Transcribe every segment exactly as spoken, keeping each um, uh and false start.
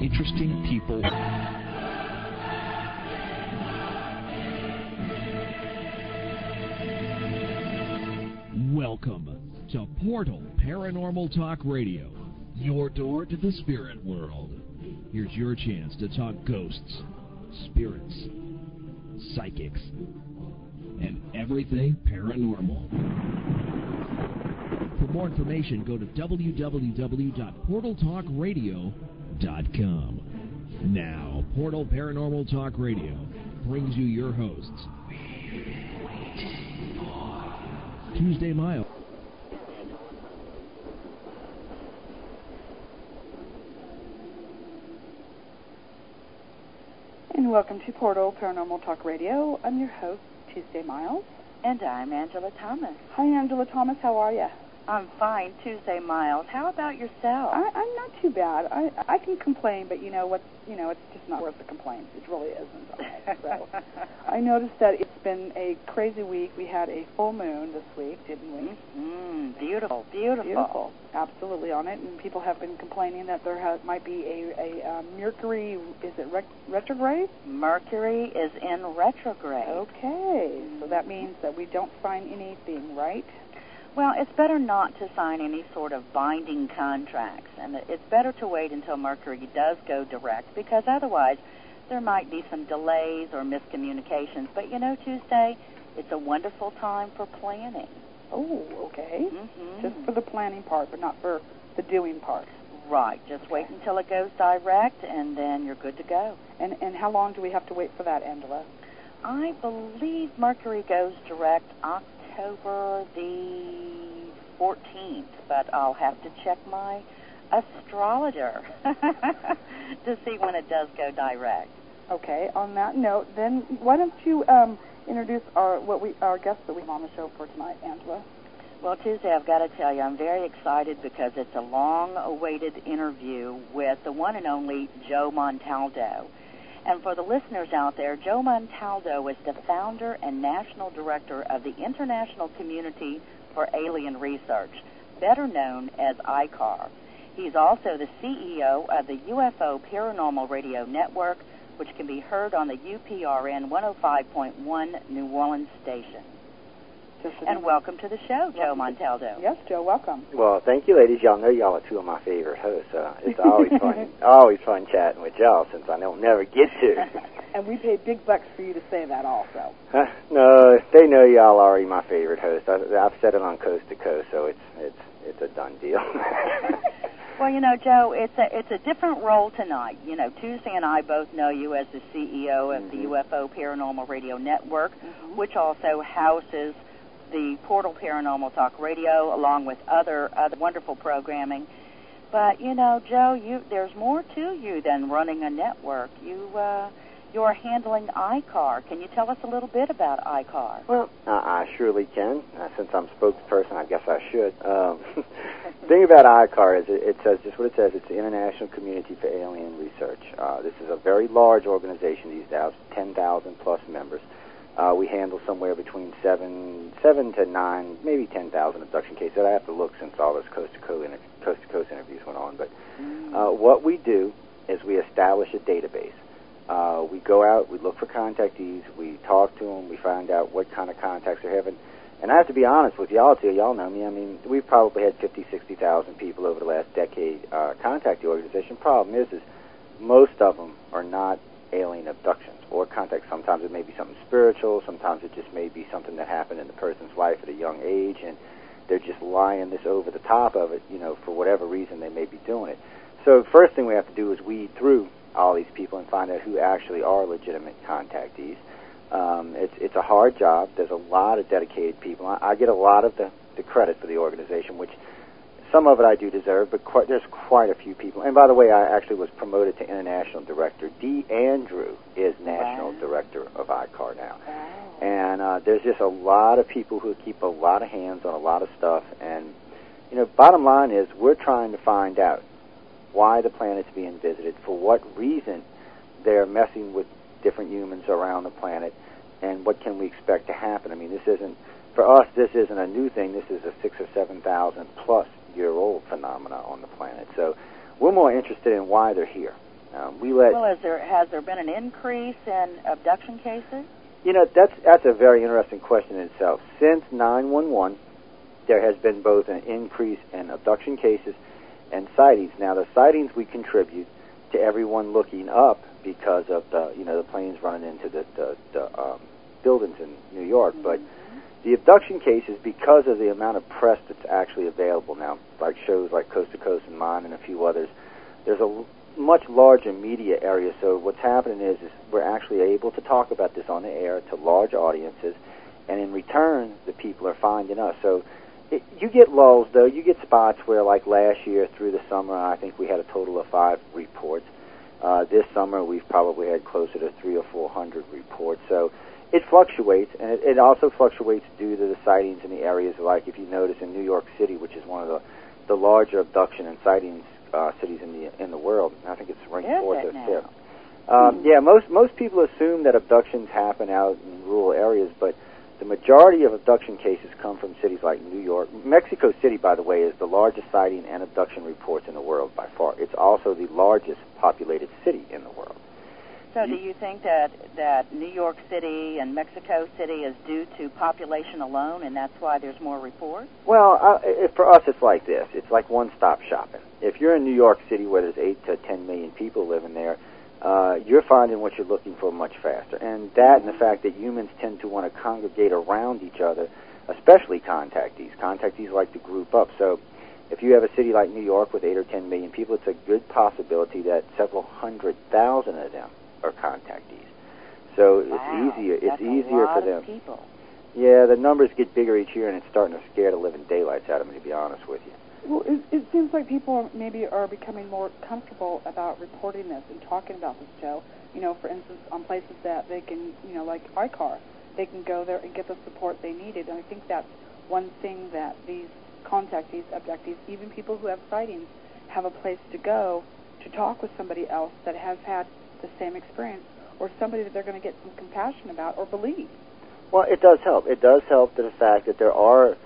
interesting people. Welcome to Portal Paranormal Talk Radio, your door to the spirit world. Here's your chance to talk ghosts, spirits, psychics, and everything paranormal. For more information, go to w w w dot portal talk radio dot com. Now, Portal Paranormal Talk Radio brings you your hosts, Tuesday Miles, and welcome to Portal Paranormal Talk Radio. I'm your host, Tuesday Miles. And I'm Angela Thomas. Hi, Angela Thomas. How are you? I'm fine, Tuesday Miles. How about yourself? I, I'm not too bad. I I can complain, but you know what? You know, it's just not worth the complaints. It really isn't. Okay, so I noticed that it's been a crazy week. We had a full moon this week, didn't we? Mm-hmm. Beautiful, beautiful, beautiful. Absolutely on it, and people have been complaining that there has, might be a, a, a Mercury. Is it rec- retrograde? Mercury is in retrograde. Okay, so that means that we don't sign anything, right? Well, it's better not to sign any sort of binding contracts, and it's better to wait until Mercury does go direct, because otherwise there might be some delays or miscommunications. But, you know, Tuesday, it's a wonderful time for planning. Oh, okay. Mm-hmm. Just for the planning part, but not for the doing part. Right. Just okay. Wait until it goes direct, and then you're good to go. And, and how long do we have to wait for that, Angela? I believe Mercury goes direct October. October the fourteenth, but I'll have to check my astrologer to see when it does go direct. Okay. On that note, then why don't you um, introduce our what we our guests that we have on the show for tonight, Angela? Well, Tuesday, I've got to tell you, I'm very excited because it's a long-awaited interview with the one and only Joe Montaldo. And for the listeners out there, Joe Montaldo is the founder and national director of the International Community for Alien Research, better known as I C A R. He's also the C E O of the U F O Paranormal Radio Network, which can be heard on the U P R N one oh five point one New Orleans station. And welcome to the show, Joe Montaldo. Yes, Joe, welcome. Well, thank you, ladies. Y'all know y'all are two of my favorite hosts. Uh, it's always fun, always fun chatting with y'all, since I don't never get to. And we pay big bucks for you to say that also. Uh, no, they know y'all are already my favorite host. I, I've said it on Coast to Coast, so it's it's it's a done deal. Well, you know, Joe, it's a it's a different role tonight. You know, Tuesday and I both know you as the C E O of mm-hmm. the U F O Paranormal Radio Network, mm-hmm. which also houses the Portal Paranormal Talk Radio, along with other other wonderful programming. But you know, Joe, you there's more to you than running a network. You uh, you are handling I C A R. Can you tell us a little bit about I C A R? Well, uh, I surely can. Uh, since I'm spokesperson, I guess I should. Um, the thing about I C A R is it, it says just what it says. It's the International Community for Alien Research. Uh, this is a very large organization these days, ten thousand plus members. Uh, we handle somewhere between seven, seven to nine, maybe ten thousand abduction cases. I have to look since all those coast to coast, inter- coast to coast interviews went on. But uh, what we do is we establish a database. Uh, we go out, we look for contactees, we talk to them, we find out what kind of contacts they're having. And I have to be honest with y'all too. Y'all know me. I mean, we've probably had fifty, sixty thousand people over the last decade uh, contact the organization. Problem is, is most of them are not alien abductions or contacts. Sometimes it may be something spiritual, sometimes it just may be something that happened in the person's life at a young age, and they're just lying this over the top of it, you know, for whatever reason they may be doing it. So first thing we have to do is weed through all these people and find out who actually are legitimate contactees. Um, it's it's a hard job. There's a lot of dedicated people. I, I get a lot of the, the credit for the organization, which some of it I do deserve, but quite, there's quite a few people. And by the way, I actually was promoted to international director. Dee Andrews is national wow. director of I C A R now. Wow. And uh, there's just a lot of people who keep a lot of hands on a lot of stuff. And, you know, bottom line is we're trying to find out why the planet's being visited, for what reason they're messing with different humans around the planet, and what can we expect to happen. I mean, this isn't, for us, this isn't a new thing. This is a six or seven thousand plus year old phenomena on the planet. So we're more interested in why they're here Um, we let. Well, has there has there been an increase in abduction cases? You know, that's that's a very interesting question in itself. Since nine one one, there has been both an increase in abduction cases and sightings. Now, the sightings we contribute to everyone looking up because of the you know the planes running into the the, the um, buildings in New York, mm-hmm. but the abduction cases, because of the amount of press that's actually available now, like shows like Coast to Coast and mine and a few others, there's a much larger media area. So what's happening is, is we're actually able to talk about this on the air to large audiences, and in return, the people are finding us. So it, you get lulls, though. You get spots where, like last year through the summer, I think we had a total of five reports. Uh, this summer, we've probably had closer to three or four hundred reports. So it fluctuates, and it, it also fluctuates due to the sightings in the areas. Like if you notice in New York City, which is one of the, the larger abduction and sightings uh, cities in the in the world, and I think it's ranked fourth or fifth. Um, mm-hmm. Yeah, most most people assume that abductions happen out in rural areas, but the majority of abduction cases come from cities like New York. Mexico City, by the way, is the largest sighting and abduction reports in the world by far. It's also the largest populated city in the world. So do you think that, that New York City and Mexico City is due to population alone, and that's why there's more reports? Well, uh, it, for us it's like this. It's like one-stop shopping. If you're in New York City where there's eight to ten million people living there, uh, you're finding what you're looking for much faster. And that and the fact that humans tend to want to congregate around each other, especially contactees. Contactees like to group up. So if you have a city like New York with eight or ten million people, it's a good possibility that several hundred thousand of them or contactees. So wow, it's easier it's that's easier a lot for them. Of people. Yeah, the numbers get bigger each year, and it's starting to scare the living daylights out of me, to be honest with you. Well, it, it seems like people maybe are becoming more comfortable about reporting this and talking about this, Joe. You know, for instance, on places that they can, you know, like I C A R, they can go there and get the support they needed. And I think that's one thing that these contactees, abductees, even people who have sightings, have a place to go to talk with somebody else that has had the same experience, or somebody that they're going to get some compassion about or believe. Well, it does help. It does help to the fact that there are,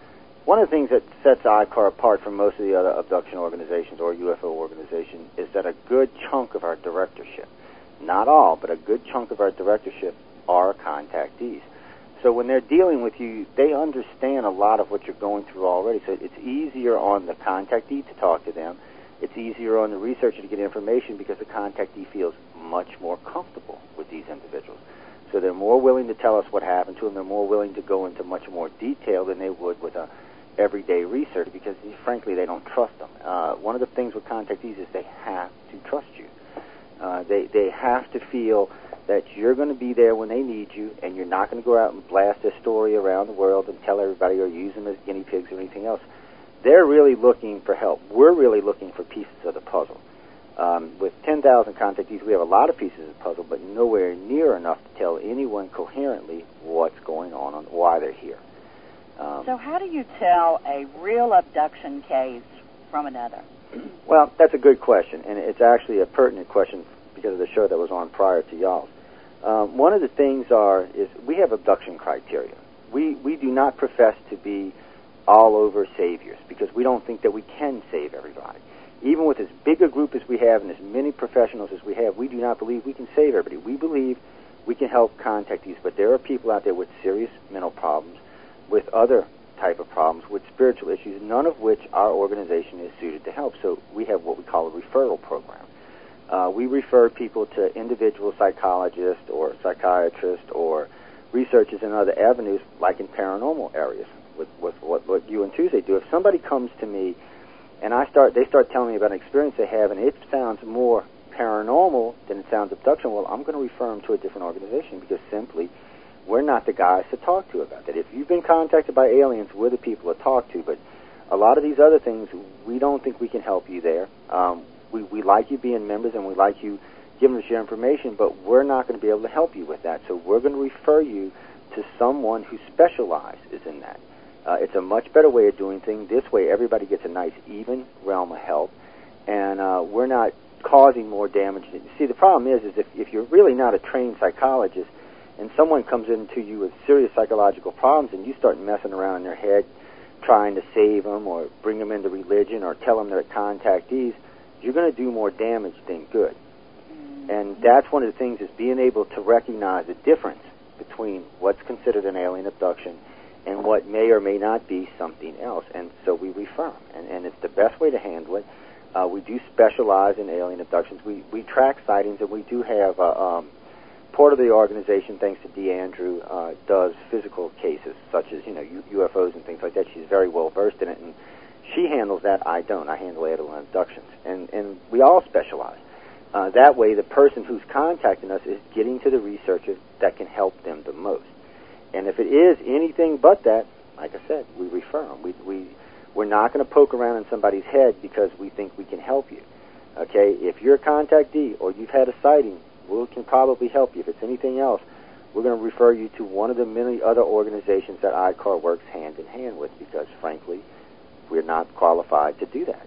one of the things that sets I C A R apart from most of the other abduction organizations or U F O organizations is that a good chunk of our directorship, not all, but a good chunk of our directorship are contactees. So when they're dealing with you, they understand a lot of what you're going through already. So it's easier on the contactee to talk to them. It's easier on the researcher to get information because the contactee feels much more comfortable with these individuals. So they're more willing to tell us what happened to them. They're more willing to go into much more detail than they would with a everyday researcher because, frankly, they don't trust them. Uh, one of the things with contactees is they have to trust you. Uh, they, they have to feel that you're going to be there when they need you, and you're not going to go out and blast their story around the world and tell everybody or use them as guinea pigs or anything else. They're really looking for help. We're really looking for pieces of the puzzle. Um, with ten thousand contactees, we have a lot of pieces of the puzzle, but nowhere near enough to tell anyone coherently what's going on and why they're here. Um, so how do you tell a real abduction case from another? Well, that's a good question, and it's actually a pertinent question because of the show that was on prior to y'all's. Um, one of the things are is we have abduction criteria. We, we do not profess to be all over saviors because we don't think that we can save everybody. Even with as big a group as we have and as many professionals as we have, we do not believe we can save everybody. We believe we can help contactees, but there are people out there with serious mental problems, with other type of problems, with spiritual issues, none of which our organization is suited to help. So we have what we call a referral program. Uh, we refer people to individual psychologists or psychiatrists or researchers in other avenues, like in paranormal areas. With, with what, what you and Tuesday do, if somebody comes to me and I start, they start telling me about an experience they have and it sounds more paranormal than it sounds abduction, well, I'm going to refer them to a different organization because simply we're not the guys to talk to about that. If you've been contacted by aliens, we're the people to talk to, but a lot of these other things, we don't think we can help you there. Um, we, we like you being members and we like you giving us your information, but we're not going to be able to help you with that, so we're going to refer you to someone who specializes in that. Uh, it's a much better way of doing things. This way, everybody gets a nice, even realm of help, and uh, we're not causing more damage. See, the problem is, is if, if you're really not a trained psychologist and someone comes into you with serious psychological problems and you start messing around in their head trying to save them or bring them into religion or tell them they're contactees, you're going to do more damage than good. And that's one of the things, is being able to recognize the difference between what's considered an alien abduction and what may or may not be something else. And so we refer them, and, and it's the best way to handle it. Uh, we do specialize in alien abductions. We we track sightings, and we do have uh, um, part of the organization, thanks to Dee Andrews, uh, does physical cases such as, you know, U F Os and things like that. She's very well versed in it, and she handles that. I don't. I handle alien abductions, and and we all specialize. Uh, that way, the person who's contacting us is getting to the researchers that can help them the most. And if it is anything but that, like I said, we refer them. We, we, we're not going to poke around in somebody's head because we think we can help you. Okay, if you're a contactee or you've had a sighting, we can probably help you. If it's anything else, we're going to refer you to one of the many other organizations that I C A R works hand in hand with, because, frankly, we're not qualified to do that.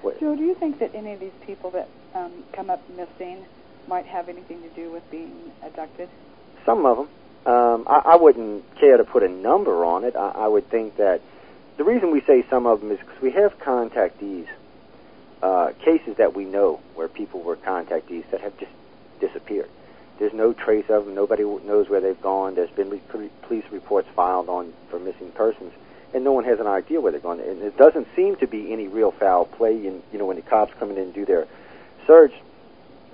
What? Joe, do you think that any of these people that um, come up missing might have anything to do with being abducted? Some of them. Um, I, I wouldn't care to put a number on it. I, I would think that the reason we say some of them is because we have contactees, uh, cases that we know where people were contactees that have just disappeared. There's no trace of them. Nobody knows where they've gone. There's been le- police reports filed on for missing persons, and no one has an idea where they're going. And it doesn't seem to be any real foul play. And, you know, when the cops come in and do their search,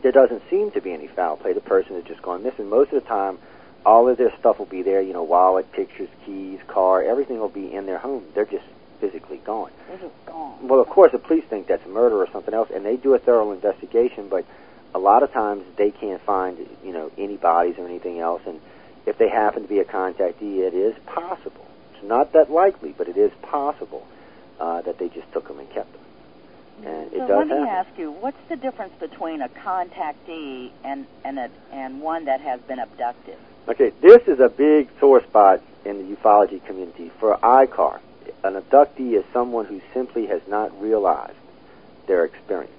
there doesn't seem to be any foul play. The person has just gone missing. Most of the time, all of their stuff will be there, you know, wallet, pictures, keys, car, everything will be in their home. They're just physically gone. They're just gone. Well, of course, the police think that's murder or something else, and they do a thorough investigation, but a lot of times they can't find, you know, any bodies or anything else, and if they happen to be a contactee, it is possible. It's not that likely, but it is possible uh, that they just took them and kept them. And it so does let me happen. ask you, what's the difference between a contactee and, and, a, and one that has been abducted? Okay, this is a big sore spot in the ufology community. For I C A R, an abductee is someone who simply has not realized their experience.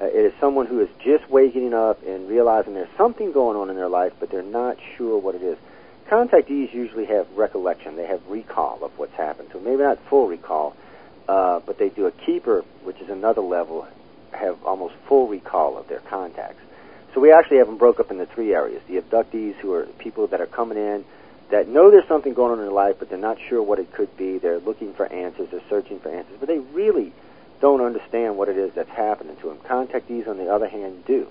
Uh, it is someone who is just waking up and realizing there's something going on in their life, but they're not sure what it is. Contactees usually have recollection. They have recall of what's happened. So maybe not full recall, uh, but they do a keeper, which is another level, have almost full recall of their contacts. So we actually have them broke up into three areas. The abductees, who are people that are coming in that know there's something going on in their life, but they're not sure what it could be. They're looking for answers. They're searching for answers. But they really don't understand what it is that's happening to them. Contactees, on the other hand, do.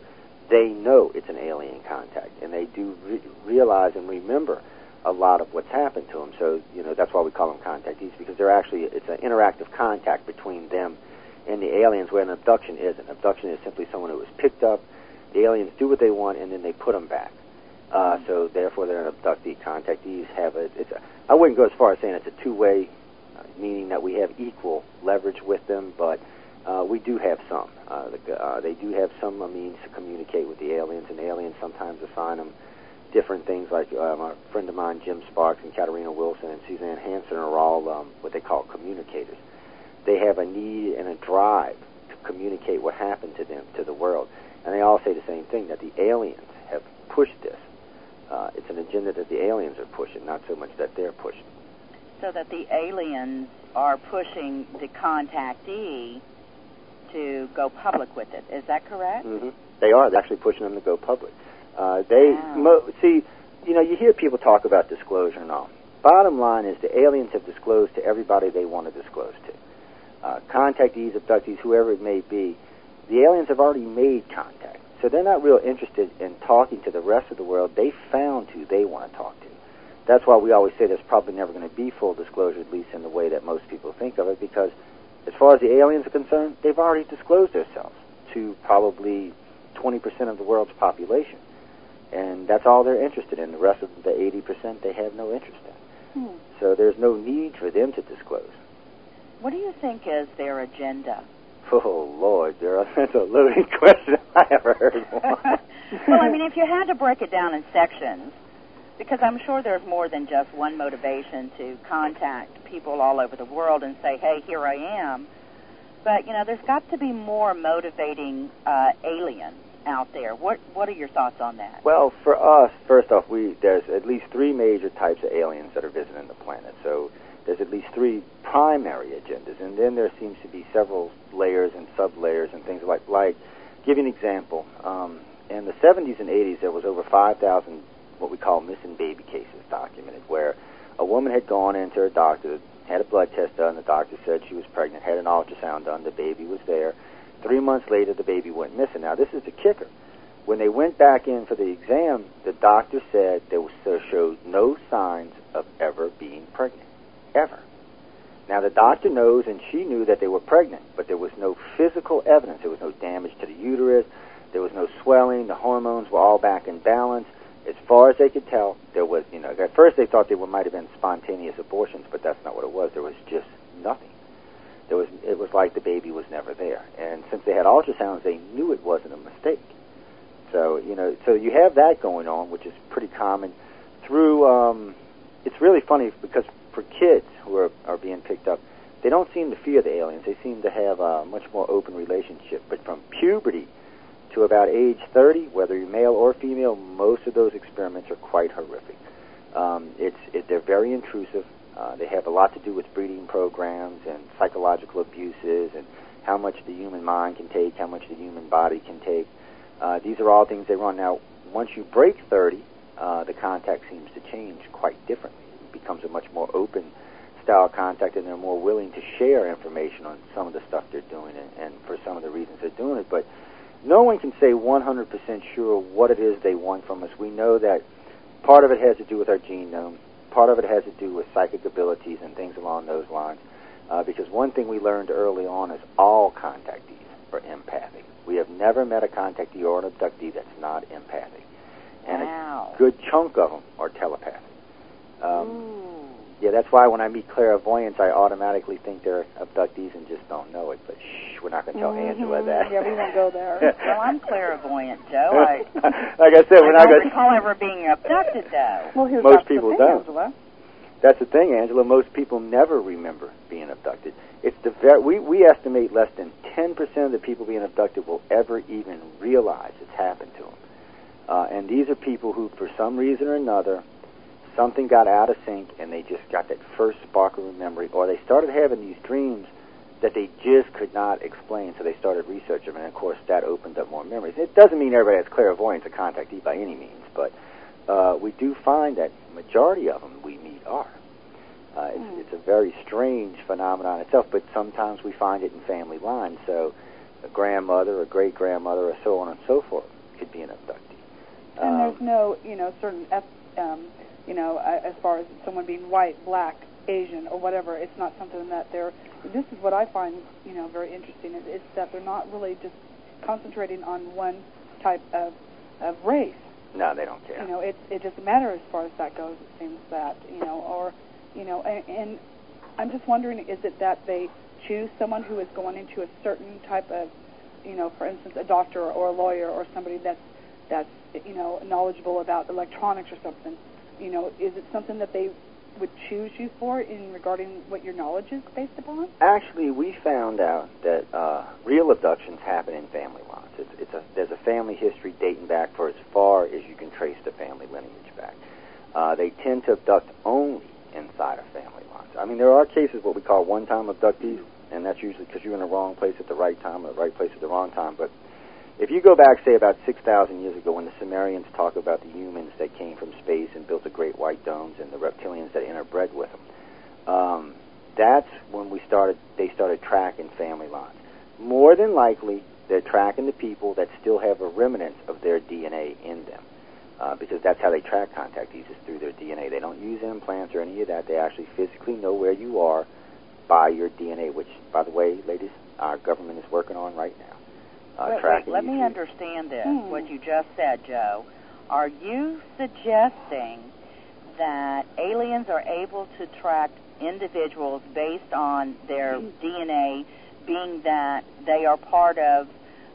They know it's an alien contact, and they do re- realize and remember a lot of what's happened to them. So, you know, that's why we call them contactees, because they're actually, it's an interactive contact between them and the aliens, where an abduction isn't. Abduction is simply someone who was picked up. The aliens do what they want, and then they put them back. Uh, so, therefore, they're an abductee. Contactees have a, it's a... I wouldn't go as far as saying it's a two-way, uh, meaning that we have equal leverage with them, but uh, we do have some. Uh, the, uh, they do have some means to communicate with the aliens, and aliens sometimes assign them different things, like um, a friend of mine, Jim Sparks, and Katarina Wilson, and Suzanne Hansen are all um, what they call communicators. They have a need and a drive to communicate what happened to them to the world. And they all say the same thing, that the aliens have pushed this. Uh, it's an agenda that the aliens are pushing, not so much that they're pushing. So that the aliens are pushing the contactee to go public with it. Is that correct? Mm-hmm. They are. They're actually pushing them to go public. Uh, they wow. mo- See, you know, you hear people talk about disclosure and all. Bottom line is the aliens have disclosed to everybody they want to disclose to. Uh, contactees, abductees, whoever it may be, the aliens have already made contact, so they're not real interested in talking to the rest of the world. They found who they want to talk to. That's why we always say there's probably never going to be full disclosure, at least in the way that most people think of it, because as far as the aliens are concerned, they've already disclosed themselves to probably twenty percent of the world's population, and that's all they're interested in. The rest of the eighty percent they have no interest in. Hmm. So there's no need for them to disclose. What do you think is their agenda? Oh, Lord, that's a loaded question. I ever heard one. Well, I mean, if you had to break it down in sections, because I'm sure there's more than just one motivation to contact people all over the world and say, hey, here I am. But, you know, there's got to be more motivating uh, aliens out there. What What are your thoughts on that? Well, for us, first off, we there's at least three major types of aliens that are visiting the planet. So there's at least three primary agendas, and then there seems to be several layers and sub-layers and things like, like give you an example, um, in the seventies and eighties, there was over five thousand what we call missing baby cases documented, where a woman had gone into her doctor, had a blood test done, the doctor said she was pregnant, had an ultrasound done, the baby was there. Three months later, the baby went missing. Now, this is the kicker. When they went back in for the exam, the doctor said there was, there showed no signs of ever being pregnant, ever. Now, the doctor knows, and she knew that they were pregnant, but there was no physical evidence. There was no damage to the uterus. There was no swelling. The hormones were all back in balance. As far as they could tell, there was, you know, at first they thought they were, might have been spontaneous abortions, but that's not what it was. There was just nothing. There was, it was like the baby was never there. And since they had ultrasounds, they knew it wasn't a mistake. So, you know, so you have that going on, which is pretty common. Through, um, it's really funny because for kids who are, are being picked up, they don't seem to fear the aliens. They seem to have a much more open relationship. But from puberty to about age thirty, whether you're male or female, most of those experiments are quite horrific. Um, it's it, they're very intrusive. Uh, they have a lot to do with breeding programs and psychological abuses and how much the human mind can take, how much the human body can take. Uh, these are all things they run. Now, once you break thirty, uh, the contact seems to change quite differently. It becomes a much more open style contact, and they're more willing to share information on some of the stuff they're doing and, and for some of the reasons they're doing it. But no one can say one hundred percent sure what it is they want from us. We know that part of it has to do with our genome. Part of it has to do with psychic abilities and things along those lines. Uh, because one thing we learned early on is all contactees are empathic. We have never met a contactee or an abductee that's not empathic. And wow. A good chunk of them are telepathic. Um, yeah, that's why when I meet clairvoyants, I automatically think they're abductees and just don't know it. But shh, we're not going to tell mm-hmm. Angela that. Yeah, we won't go there. Well, I'm clairvoyant, Joe. I, like I said, we're I not going to recall ever being abducted, though. Well, here's most people thing, don't. Angela. That's the thing, Angela. Most people never remember being abducted. It's the ver- we, we estimate less than ten percent of the people being abducted will ever even realize it's happened to them. Uh, and these are people who, for some reason or another, something got out of sync and they just got that first spark of memory, or they started having these dreams that they just could not explain, so they started researching them, and, of course, that opened up more memories. It doesn't mean everybody has clairvoyance or contactee by any means, but uh, we do find that majority of them we meet are. Uh, it's, mm. it's a very strange phenomenon itself, but sometimes we find it in family lines. So a grandmother, a great-grandmother, or so on and so forth could be an abductee. And um, there's no, you know, certain, um, you know, uh, as far as someone being white, black, Asian, or whatever, it's not something that they're, this is what I find, you know, very interesting, is, is that they're not really just concentrating on one type of, of race. No, they don't care. You know, it, it doesn't matter as far as that goes, it seems that, you know, or... You know, and, and I'm just wondering, is it that they choose someone who is going into a certain type of, you know, for instance, a doctor or a lawyer or somebody that's, that's you know, knowledgeable about electronics or something? You know, is it something that they would choose you for in regarding what your knowledge is based upon? Actually, we found out that uh, real abductions happen in family lines. It's, it's a, there's a family history dating back for as far as you can trace the family lineage back. Uh, they tend to abduct only inside of family lines. I mean, there are cases what we call one-time abductees, and that's usually because you're in the wrong place at the right time or the right place at the wrong time. But if you go back, say, about six thousand years ago when the Sumerians talk about the humans that came from space and built the great white domes and the reptilians that interbred with them, um, that's when we started. they started tracking family lines. More than likely, they're tracking the people that still have a remnant of their D N A in them. Uh, because that's how they track contactees, is through their D N A. They don't use implants or any of that. They actually physically know where you are by your D N A, which, by the way, ladies, our government is working on right now. Uh, wait, wait, let me through. understand this, hmm. what you just said, Joe. Are you suggesting that aliens are able to track individuals based on their hmm. D N A, being that they are part of,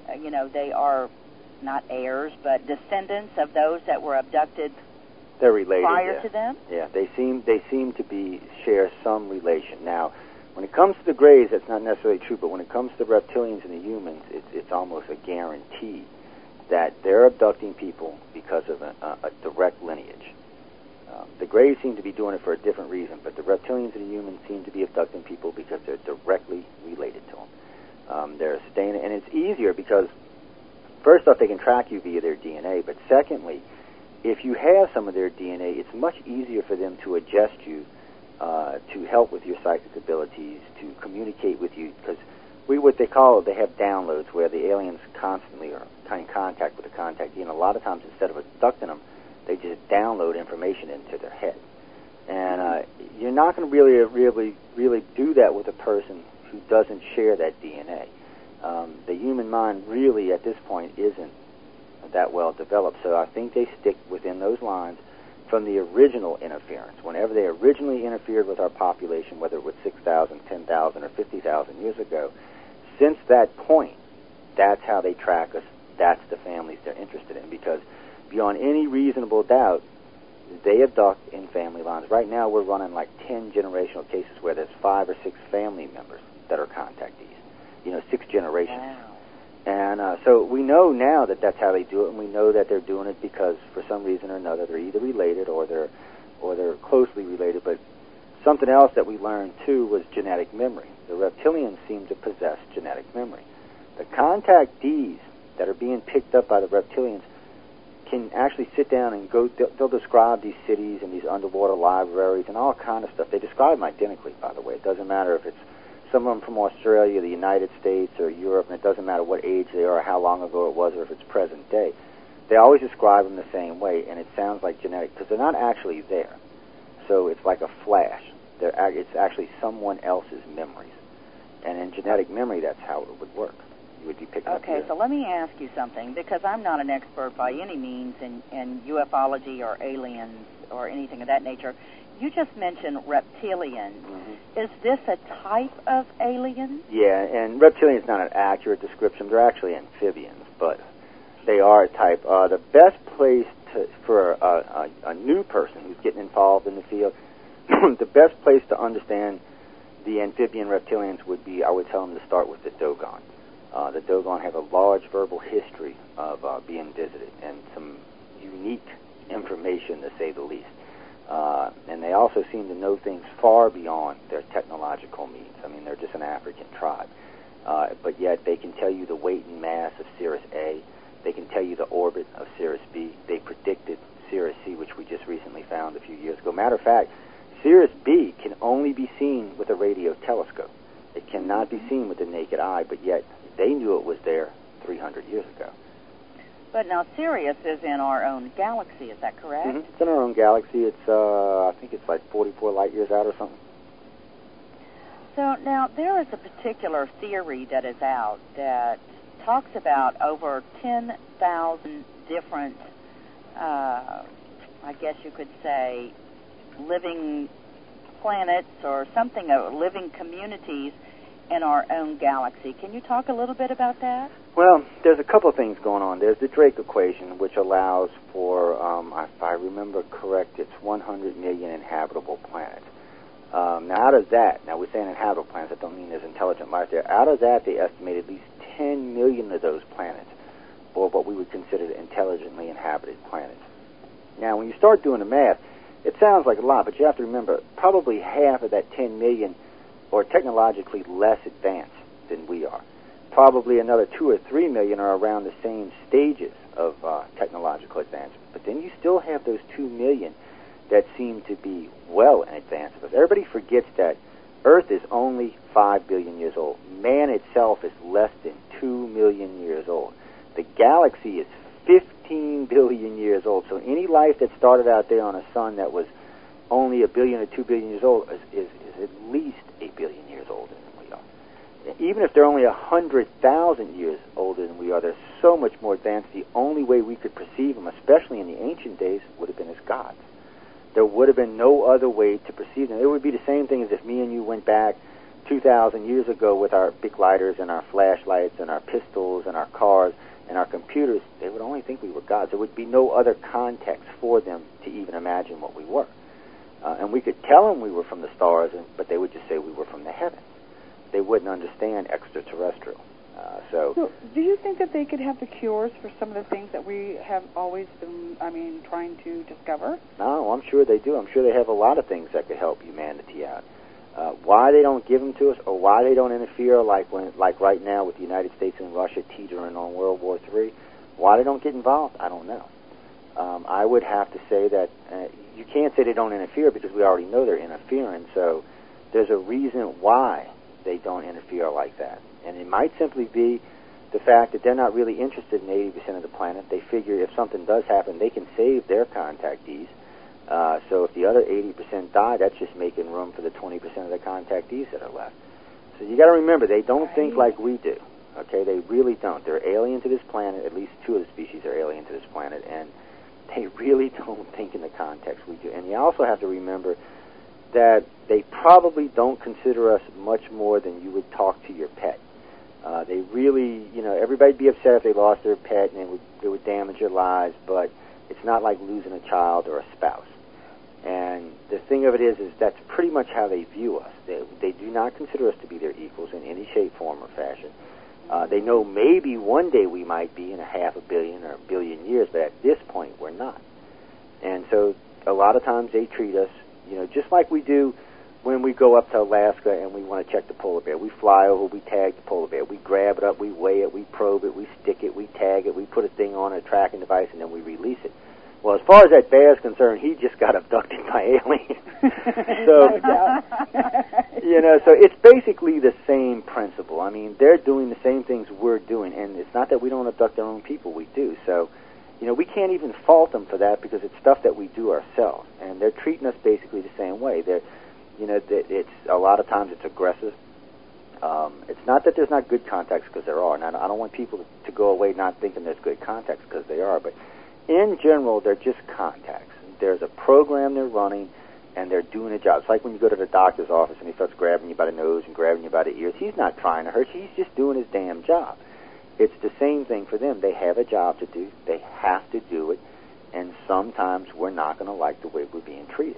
uh, you know, they are... not heirs, but descendants of those that were abducted? They're related, prior yeah. to them? Yeah, they seem they seem to be share some relation. Now, when it comes to the Greys, that's not necessarily true, but when it comes to the reptilians and the humans, it's, it's almost a guarantee that they're abducting people because of a, a, a direct lineage. Um, the Greys seem to be doing it for a different reason, but the reptilians and the humans seem to be abducting people because they're directly related to them. Um, they're staying, and it's easier because first off, they can track you via their D N A, but secondly, if you have some of their D N A, it's much easier for them to adjust you uh, to help with your psychic abilities, to communicate with you, because we what they call, they have downloads where the aliens constantly are in contact with the contactee, and a lot of times instead of abducting them, they just download information into their head. And uh, you're not going to really, really, really do that with a person who doesn't share that D N A. Um, the human mind really at this point isn't that well developed, so I think they stick within those lines from the original interference. Whenever they originally interfered with our population, whether it was six thousand, ten thousand, or fifty thousand years ago, since that point, that's how they track us. That's the families they're interested in, because beyond any reasonable doubt, they abduct in family lines. Right now we're running like ten generational cases where there's five or six family members that are contactees, you know, six generations. Wow. And uh, so we know now that that's how they do it, and we know that they're doing it because for some reason or another they're either related or they're, or they're closely related. But something else that we learned, too, was genetic memory. The reptilians seem to possess genetic memory. The contactees that are being picked up by the reptilians can actually sit down and go, they'll, they'll describe these cities and these underwater libraries and all kind of stuff. They describe them identically, by the way. It doesn't matter if it's someone from Australia, the United States, or Europe, and it doesn't matter what age they are or how long ago it was or if it's present day. They always describe them the same way, and it sounds like genetic, because they're not actually there. So it's like a flash. They're, it's actually someone else's memories. And in genetic memory, that's how it would work. Would you pick up okay, so let me ask you something, because I'm not an expert by any means in, in ufology or aliens or anything of that nature. You just mentioned reptilian. Mm-hmm. Is this a type of alien? Yeah, and reptilian is not an accurate description. They're actually amphibians, but they are a type. Uh, the best place to, for a, a, a new person who's getting involved in the field, the best place to understand the amphibian reptilians would be, I would tell them to start with the Dogon. Uh, the Dogon have a large verbal history of uh, being visited and some unique information, to say the least. Uh, and they also seem to know things far beyond their technological means. I mean, they're just an African tribe. Uh, but yet they can tell you the weight and mass of Sirius A. They can tell you the orbit of Sirius B. They predicted Sirius C, which we just recently found a few years ago. Matter of fact, Sirius B can only be seen with a radio telescope. It cannot be seen with the naked eye, but yet they knew it was there three hundred years ago. But now Sirius is in our own galaxy, is that correct? Mm-hmm. It's in our own galaxy. It's, uh, I think it's like forty-four light years out or something. So now there is a particular theory that is out that talks about over ten thousand different, uh, I guess you could say, living planets or something, or living communities in our own galaxy. Can you talk a little bit about that? Well, there's a couple of things going on. There's the Drake Equation, which allows for, um, if I remember correct, it's one hundred million inhabitable planets. Um, now, out of that, now we're saying inhabitable planets, that don't mean there's intelligent life there. Out of that, they estimate at least ten million of those planets, or what we would consider intelligently inhabited planets. Now, when you start doing the math, it sounds like a lot, but you have to remember, probably half of that ten million or technologically less advanced than we are. Probably another two or three million are around the same stages of uh, technological advancement. But then you still have those two million that seem to be well in advance of us. Everybody forgets that Earth is only five billion years old. Man itself is less than two million years old. The galaxy is fifteen billion years old. So any life that started out there on a sun that was only a billion or two billion years old is, is, is at least eight billion years older than we are. Even if they're only one hundred thousand years older than we are, they're so much more advanced. The only way we could perceive them, especially in the ancient days, would have been as gods. There would have been no other way to perceive them. It would be the same thing as if me and you went back two thousand years ago with our big lighters and our flashlights and our pistols and our cars and our computers. They would only think we were gods. There would be no other context for them to even imagine what we were. Uh, and we could tell them we were from the stars, and, but they would just say we were from the heavens. They wouldn't understand extraterrestrial. Uh, so, so, do you think that they could have the cures for some of the things that we have always been, I mean, trying to discover? No, I'm sure they do. I'm sure they have a lot of things that could help humanity out. Uh, why they don't give them to us, or why they don't interfere, like when, like right now with the United States and Russia teetering on World War Three, Why they don't get involved, I don't know. Um, I would have to say that uh, you can't say they don't interfere because we already know they're interfering, so there's a reason why they don't interfere like that. And it might simply be the fact that they're not really interested in eighty percent of the planet. They figure if something does happen, they can save their contactees. Uh, so if the other eighty percent die, that's just making room for the twenty percent of the contactees that are left. So you got to remember, they don't right. think like we do. Okay, they really don't. They're alien to this planet. At least two of the species are alien to this planet, and they really don't think in the context we do. And you also have to remember that they probably don't consider us much more than you would talk to your pet. Uh, they really, you know, everybody'd be upset if they lost their pet and it would, it would damage your lives, but it's not like losing a child or a spouse. And the thing of it is, is that's pretty much how they view us. They, they do not consider us to be their equals in any shape, form, or fashion. Uh, they know maybe one day we might be in a half a billion or a billion years, but at this point we're not. And so a lot of times they treat us, you know, just like we do when we go up to Alaska and we want to check the polar bear. We fly over, we tag the polar bear, we grab it up, we weigh it, we probe it, we stick it, we tag it, we put a thing on a tracking device, and then we release it. Well, as far as that bear is concerned, he just got abducted by aliens. So, you know, so it's basically the same principle. I mean, they're doing the same things we're doing, and it's not that we don't abduct their own people. We do. So, you know, we can't even fault them for that because it's stuff that we do ourselves, and they're treating us basically the same way. They're, you know, it's a lot of times it's aggressive. Um, it's not that there's not good contacts because there are, and I don't want people to go away not thinking there's good contacts because they are, but in general, they're just contacts. There's a program they're running, and they're doing a job. It's like when you go to the doctor's office and he starts grabbing you by the nose and grabbing you by the ears. He's not trying to hurt you. He's just doing his damn job. It's the same thing for them. They have a job to do. They have to do it, and sometimes we're not going to like the way we're being treated,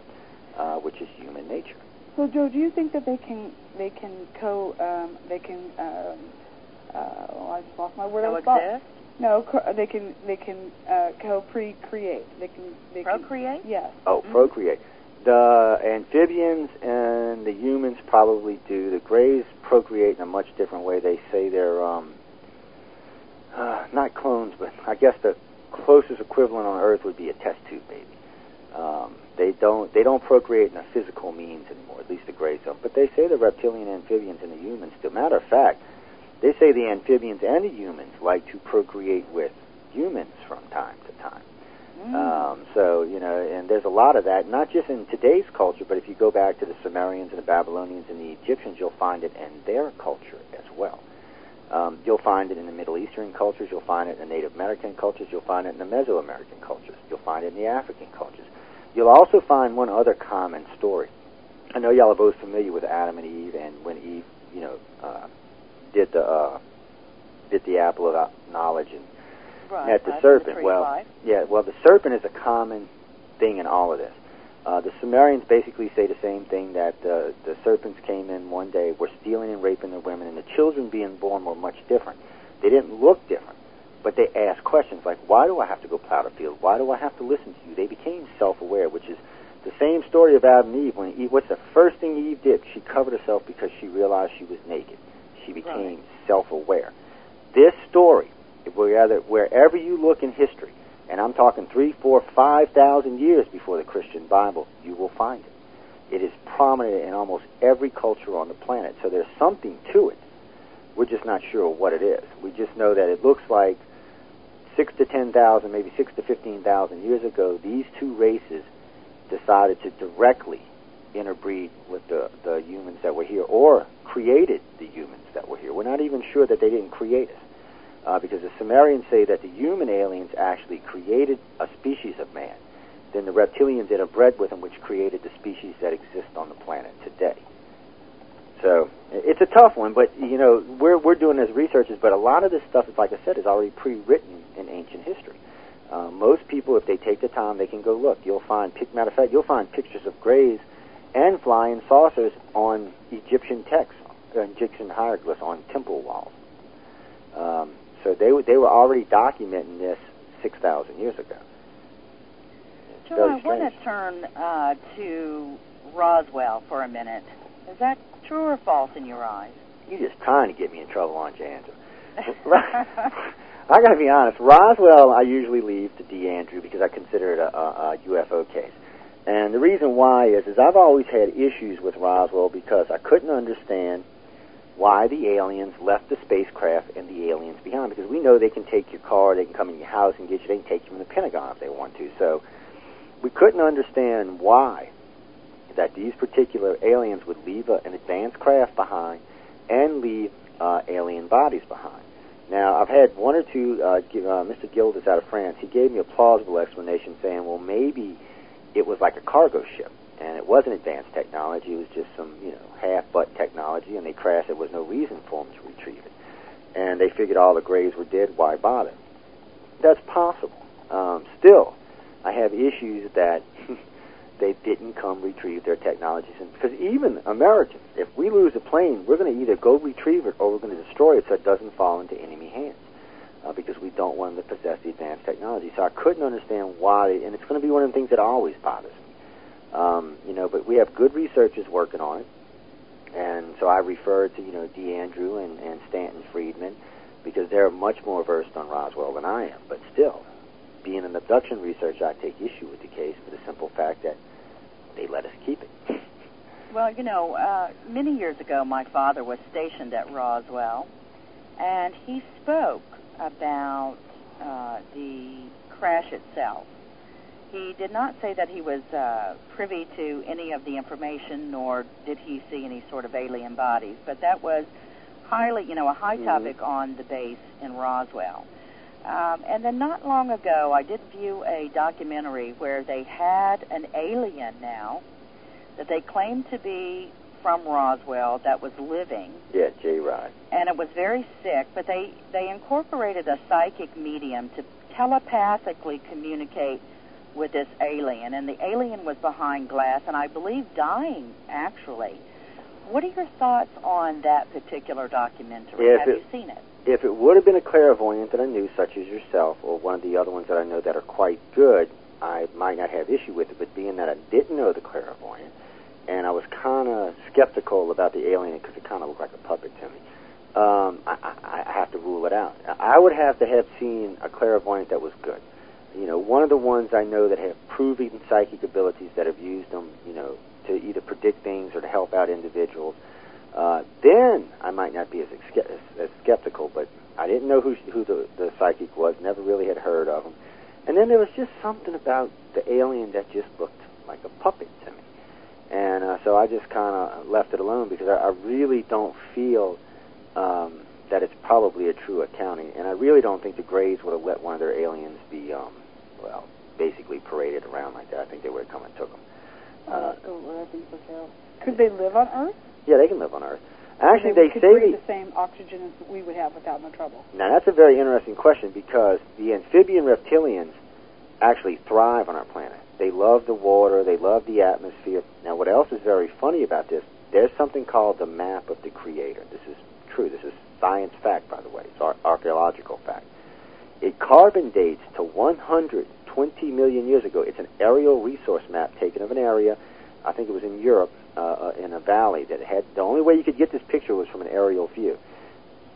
uh, which is human nature. So, Joe, do you think that they can they can co um, they can um, uh, well, I just lost my word. Coexist? No, they can they can uh, co pre-create. They can they procreate. Can, yes. Oh, mm-hmm. procreate. The amphibians and the humans probably do. The greys procreate in a much different way. They say they're um, uh, not clones, but I guess the closest equivalent on Earth would be a test tube baby. Um, they don't they don't procreate in a physical means anymore. At least the greys don't. But they say the reptilian, amphibians, and the humans do. Matter of fact. They say the amphibians and the humans like to procreate with humans from time to time. Mm. Um, so, you know, and there's a lot of that, not just in today's culture, but if you go back to the Sumerians and the Babylonians and the Egyptians, you'll find it in their culture as well. Um, you'll find it in the Middle Eastern cultures. You'll find it in the Native American cultures. You'll find it in the Mesoamerican cultures. You'll find it in the African cultures. You'll also find one other common story. I know y'all are both familiar with Adam and Eve and when Eve, you know... Uh, did the uh, did the apple of knowledge and right, at the right, serpent. The well, life. yeah. Well, the serpent is a common thing in all of this. Uh, the Sumerians basically say the same thing that uh, the serpents came in one day, were stealing and raping their women, and the children being born were much different. They didn't look different, but they asked questions like, "Why do I have to go plow the field? Why do I have to listen to you?" They became self-aware, which is the same story of Adam and Eve. When Eve, what's the first thing Eve did? She covered herself because she realized she was naked. She became right. self-aware. This story, whether, wherever you look in history, and I'm talking three, four, five thousand years before the Christian Bible, you will find it. It is prominent in almost every culture on the planet. So there's something to it. We're just not sure what it is. We just know that it looks like six to ten thousand, maybe six to fifteen thousand years ago, these two races decided to directly interbreed with the, the humans that were here, or created the humans that were here. We're not even sure that they didn't create us, uh, because the Sumerians say that the human aliens actually created a species of man. Then the reptilians interbred with them, which created the species that exist on the planet today. So it's a tough one, but you know we're we're doing as researchers, but a lot of this stuff is, like I said, is already pre-written in ancient history. Uh, most people, if they take the time, they can go look. You'll find, matter of fact, you'll find pictures of greys and flying saucers on Egyptian texts, Egyptian hieroglyphs on temple walls. Um, so they were, they were already documenting this six thousand years ago. Joe, so I want to turn uh, to Roswell for a minute. Is that true or false in your eyes? You're just trying to get me in trouble, aren't you, Angela? I got to be honest. Roswell, I usually leave to Dee Andrews because I consider it a, a, a U F O case. And the reason why is, is I've always had issues with Roswell because I couldn't understand why the aliens left the spacecraft and the aliens behind. Because we know they can take your car, they can come in your house and get you, they can take you from the Pentagon if they want to. So we couldn't understand why that these particular aliens would leave a, an advanced craft behind and leave uh, alien bodies behind. Now, I've had one or two, uh, uh, Mister Gildas out of France, he gave me a plausible explanation saying, well, maybe it was like a cargo ship, and it wasn't advanced technology. It was just some, you know, half-butt technology, and they crashed. There was no reason for them to retrieve it. And they figured all the graves were dead. Why bother? That's possible. Um, still, I have issues that they didn't come retrieve their technologies. And because even Americans, if we lose a plane, we're going to either go retrieve it or we're going to destroy it so it doesn't fall into enemy hands uh, because we don't want them to possess the advanced technology. So I couldn't understand why, they, and it's going to be one of the things that always bothers me. Um, you know, but we have good researchers working on it. And so I refer to, you know, Dee Andrews and, and Stanton Friedman because they're much more versed on Roswell than I am. But still, being an abduction researcher, I take issue with the case for the simple fact that they let us keep it. Well, you know, uh, many years ago, my father was stationed at Roswell, and he spoke about uh, the crash itself. He did not say that he was uh, privy to any of the information, nor did he see any sort of alien bodies, but that was highly, you know, a high topic mm-hmm. on the base in Roswell. Um, and then not long ago, I did view a documentary where they had an alien now that they claimed to be from Roswell that was living. Yeah, J.rod. And it was very sick, but they, they incorporated a psychic medium to telepathically communicate with this alien. And the alien was behind glass, and I believe dying, actually. What are your thoughts on that particular documentary? Yeah, have it, you seen it? If it would have been a clairvoyant that I knew, such as yourself, or one of the other ones that I know that are quite good, I might not have issue with it. But being that I didn't know the clairvoyant, and I was kind of skeptical about the alien because it kind of looked like a puppet to me, um, I, I, I have to rule it out. I would have to have seen a clairvoyant that was good. You know, one of the ones I know that have proven psychic abilities that have used them, you know, to either predict things or to help out individuals. Uh, then I might not be as, as, as skeptical, but I didn't know who, who the, the psychic was, never really had heard of him. And then there was just something about the alien that just looked like a puppet to me. And uh, so I just kind of left it alone because I, I really don't feel um, that it's probably a true accounting. And I really don't think the Greys would have let one of their aliens be, um, well, basically paraded around like that. I think they would have come and took them. Uh, Could they live on Earth? Yeah, they can live on Earth. Actually, they, they say breathe the same oxygen as we would have without no trouble. Now, that's a very interesting question because the amphibian reptilians actually thrive on our planet. They love the water. They love the atmosphere. Now, what else is very funny about this, there's something called the map of the creator. This is true. This is science fact, by the way. It's ar- archaeological fact. It carbon dates to one hundred twenty million years ago. It's an aerial resource map taken of an area, I think it was in Europe, Uh, in a valley that had, the only way you could get this picture was from an aerial view.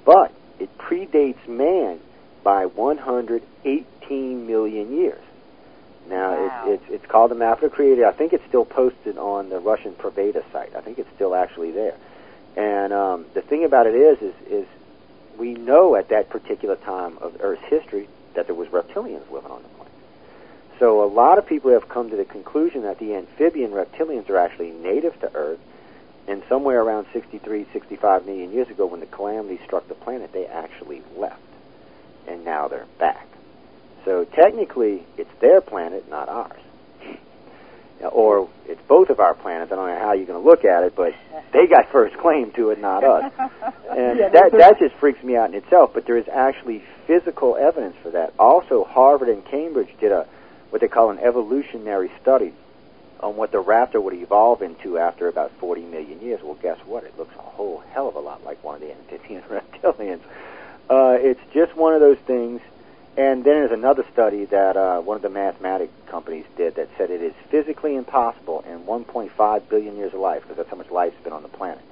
But it predates man by one hundred eighteen million years. Now, wow. it, it's, it's called the Map of the Creator. I think it's still posted on the Russian Praveda site. I think it's still actually there. And um, the thing about it is, is, is we know at that particular time of Earth's history that there was reptilians living on the planet. So a lot of people have come to the conclusion that the amphibian reptilians are actually native to Earth, and somewhere around sixty-three, sixty-five million years ago when the calamity struck the planet, they actually left, and now they're back. So technically, it's their planet, not ours. Or it's both of our planets. I don't know how you're going to look at it, but they got first claim to it, not us. And yeah, that, that just freaks me out in itself, but there is actually physical evidence for that. Also, Harvard and Cambridge did a what they call an evolutionary study on what the raptor would evolve into after about forty million years. Well, guess what? It looks a whole hell of a lot like one of the amphibian reptilians. Uh, it's just one of those things. And then there's another study that uh, one of the mathematic companies did that said it is physically impossible in one point five billion years of life, because that's how much life's been on the planet,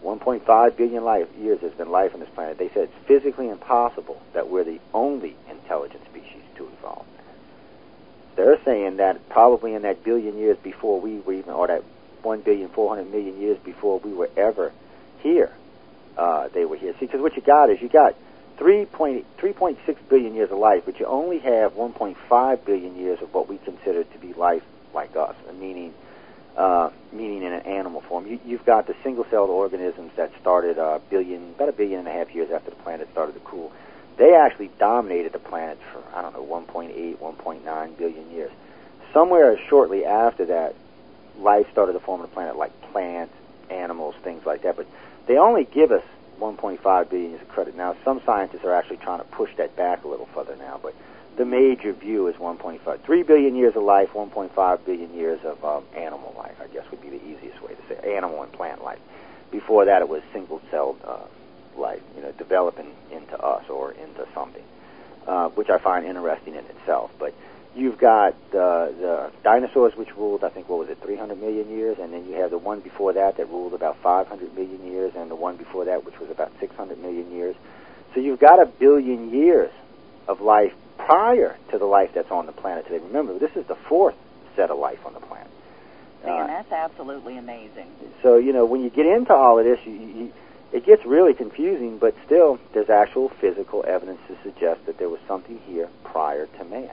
one point five billion life years there's been life on this planet. They said it's physically impossible that we're the only intelligent species to evolve. They're saying that probably in that billion years before we were even, or that one billion four hundred million years before we were ever here, uh, they were here. See, because what you got is you got three point six billion years of life, but you only have one point five billion years of what we consider to be life like us, meaning uh, meaning in an animal form. You, you've got the single-celled organisms that started a billion, about a billion and a half years after the planet started to cool. They actually dominated the planet for, I don't know, one point eight, one point nine billion years. Somewhere shortly after that, life started to form on the planet, like plants, animals, things like that. But they only give us one point five billion years of credit. Now, some scientists are actually trying to push that back a little further now, but the major view is one point five. three billion years of life, one point five billion years of um, animal life, I guess would be the easiest way to say, animal and plant life. Before that, it was single-celled uh, life, you know, developing into us or into something, uh, which I find interesting in itself. But you've got the, the dinosaurs, which ruled, I think, what was it, three hundred million years, and then you have the one before that that ruled about five hundred million years, and the one before that, which was about six hundred million years. So you've got a billion years of life prior to the life that's on the planet today. Remember, this is the fourth set of life on the planet. Man, uh, that's absolutely amazing. So, you know, when you get into all of this, you, you, it gets really confusing, but still, there's actual physical evidence to suggest that there was something here prior to man.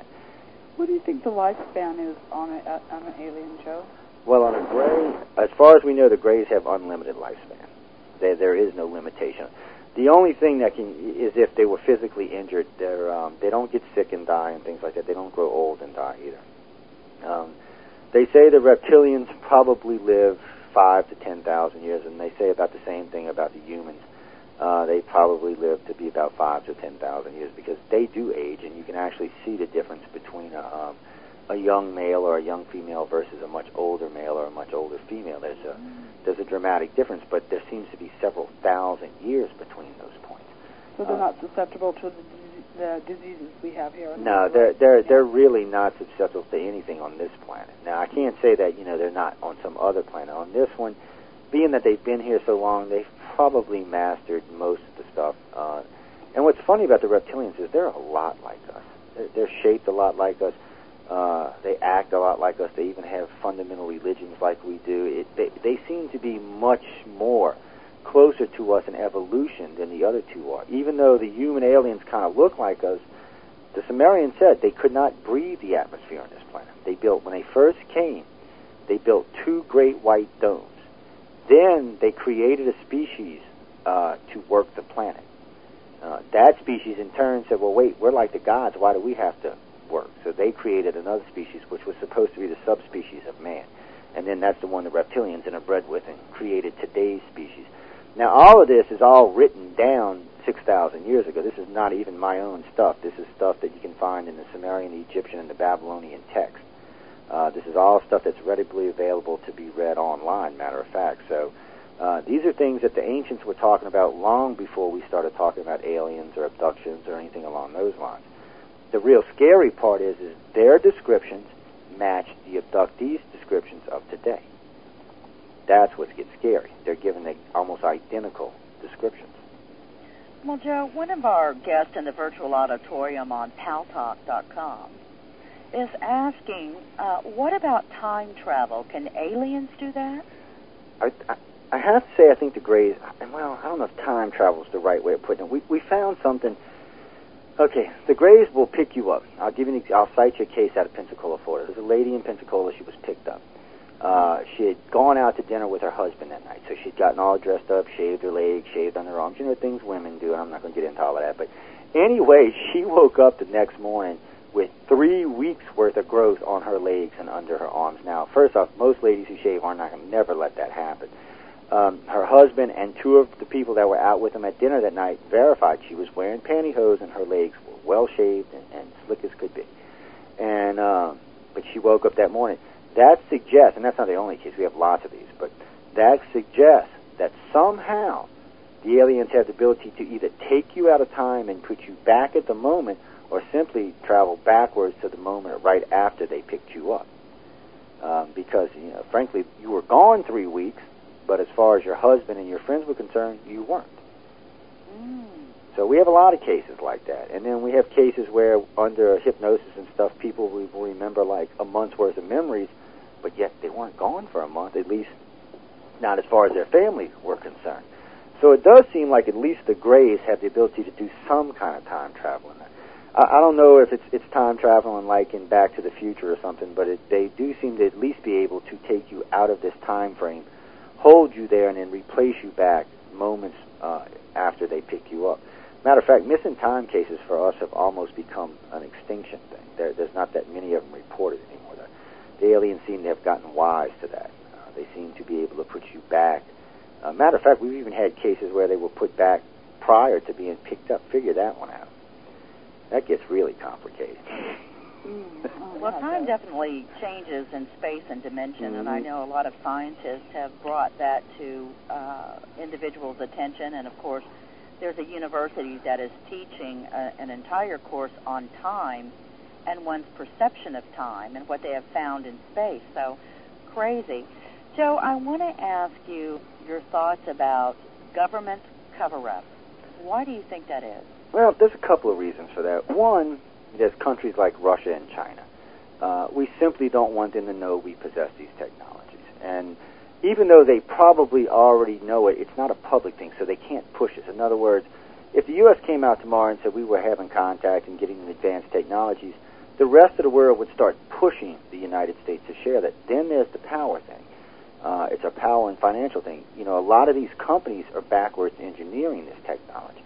What do you think the lifespan is on, a, on an alien, Joe? Well, on a gray, as far as we know, the grays have unlimited lifespan. There, there is no limitation. The only thing that can is if they were physically injured. They're, um, they don't get sick and die and things like that. They don't grow old and die either. Um, they say the reptilians probably live five to ten thousand years, and they say about the same thing about the humans. Uh, they probably live to be about five to ten thousand years because they do age, and you can actually see the difference between a, um, a young male or a young female versus a much older male or a much older female. There's a mm. there's a dramatic difference, but there seems to be several thousand years between those points. So they're uh, not susceptible to the, the diseases we have here. No, they're they're yeah. they're really not susceptible to anything on this planet. Now I can't say that you know they're not on some other planet. On this one, being that they've been here so long, they've probably mastered most of the stuff. Uh, and what's funny about the reptilians is they're a lot like us. They're, they're shaped a lot like us. Uh, they act a lot like us. They even have fundamental religions like we do. It, they, they seem to be much more closer to us in evolution than the other two are. Even though the human aliens kind of look like us, the Sumerians said they could not breathe the atmosphere on this planet. They built, when they first came, they built two great white domes. Then they created a species uh, to work the planet. Uh, that species, in turn, said, well, wait, we're like the gods. Why do we have to work? So they created another species, which was supposed to be the subspecies of man. And then that's the one the reptilians interbred with and created today's species. Now, all of this is all written down six thousand years ago. This is not even my own stuff. This is stuff that you can find in the Sumerian, the Egyptian, and the Babylonian text. Uh, this is all stuff that's readily available to be read online, matter of fact. So uh, these are things that the ancients were talking about long before we started talking about aliens or abductions or anything along those lines. The real scary part is, is their descriptions match the abductees' descriptions of today. That's what gets scary. They're given the almost identical descriptions. Well, Joe, one of our guests in the virtual auditorium on pal talk dot com is asking, uh, what about time travel? Can aliens do that? I, I, I have to say I think the Greys, and well, I don't know if time travel is the right way of putting it. We, we found something. Okay, the Greys will pick you up. I'll give you an, I'll cite you a case out of Pensacola, Florida. There's a lady in Pensacola. She was picked up. Uh, she had gone out to dinner with her husband that night, so she'd gotten all dressed up, shaved her legs, shaved on her arms. You know, things women do, and I'm not going to get into all of that. But anyway, she woke up the next morning with three weeks' worth of growth on her legs and under her arms. Now, first off, most ladies who shave are not going to never let that happen. Um, her husband and two of the people that were out with them at dinner that night verified she was wearing pantyhose and her legs were well-shaved and, and slick as could be. And um, but she woke up that morning. That suggests, and that's not the only case, we have lots of these, but that suggests that somehow the aliens have the ability to either take you out of time and put you back at the moment or simply travel backwards to the moment right after they picked you up. Um, because, you know, frankly, you were gone three weeks, But as far as your husband and your friends were concerned, you weren't. Mm. So we have a lot of cases like that. And then we have cases where under hypnosis and stuff, people will remember like a month's worth of memories, but yet they weren't gone for a month, at least not as far as their families were concerned. So it does seem like at least the Greys have the ability to do some kind of time traveling. I, I don't know if it's it's time traveling like in Back to the Future or something, but it, they do seem to at least be able to take you out of this time frame, hold you there, and then replace you back moments uh, after they pick you up. Matter of fact, missing time cases for us have almost become an extinction thing. There, there's not that many of them reported anymore. The, the aliens seem to have gotten wise to that. Uh, they seem to be able to put you back. Uh, matter of fact, we've even had cases where they were put back prior to being picked up. Figure that one out. That gets really complicated. Mm. Well, time definitely changes in space and dimension, mm-hmm. and I know a lot of scientists have brought that to uh, individuals' attention. And, of course, there's a university that is teaching a, an entire course on time and one's perception of time and what they have found in space. So crazy. Joe, I want to ask you your thoughts about government cover-up. Why do you think that is? Well, there's a couple of reasons for that. One, there's countries like Russia and China. Uh, we simply don't want them to know we possess these technologies. And even though they probably already know it, it's not a public thing, so they can't push us. In other words, if the U S came out tomorrow and said we were having contact and getting advanced technologies, the rest of the world would start pushing the United States to share that. Then there's the power thing. Uh, it's a power and financial thing. You know, a lot of these companies are backwards engineering this technology.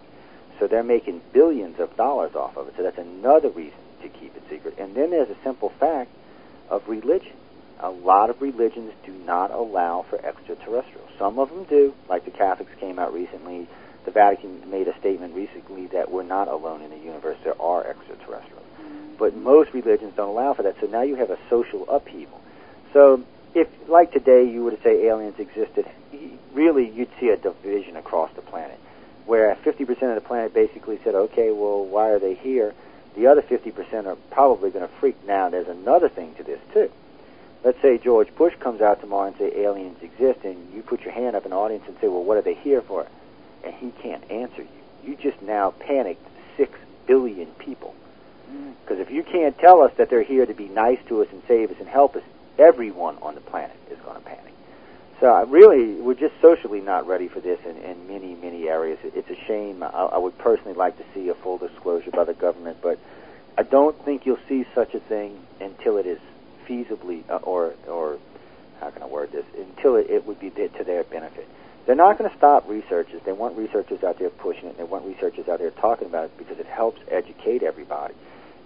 So they're making billions of dollars off of it. So that's another reason to keep it secret. And then there's a simple fact of religion. A lot of religions do not allow for extraterrestrials. Some of them do, like the Catholics came out recently. The Vatican made a statement recently that we're not alone in the universe. There are extraterrestrials. But most religions don't allow for that. So now you have a social upheaval. So if, like today, you were to say aliens existed, really you'd see a division across the planet, where fifty percent of the planet basically said, okay, well, why are they here? The other fifty percent are probably going to freak. Now, there's another thing to this, too. Let's say George Bush comes out tomorrow and say aliens exist, and you put your hand up in the audience and say, well, what are they here for? And he can't answer you. You just now panicked six billion people. Because mm. if you can't tell us that they're here to be nice to us and save us and help us, everyone on the planet is going to panic. So I really, we're just socially not ready for this in, in many, many areas. It's a shame. I, I would personally like to see a full disclosure by the government, but I don't think you'll see such a thing until it is feasibly, uh, or, or how can I word this, until it, it would be to their benefit. They're not going to stop researchers. They want researchers out there pushing it. They want researchers out there talking about it because it helps educate everybody.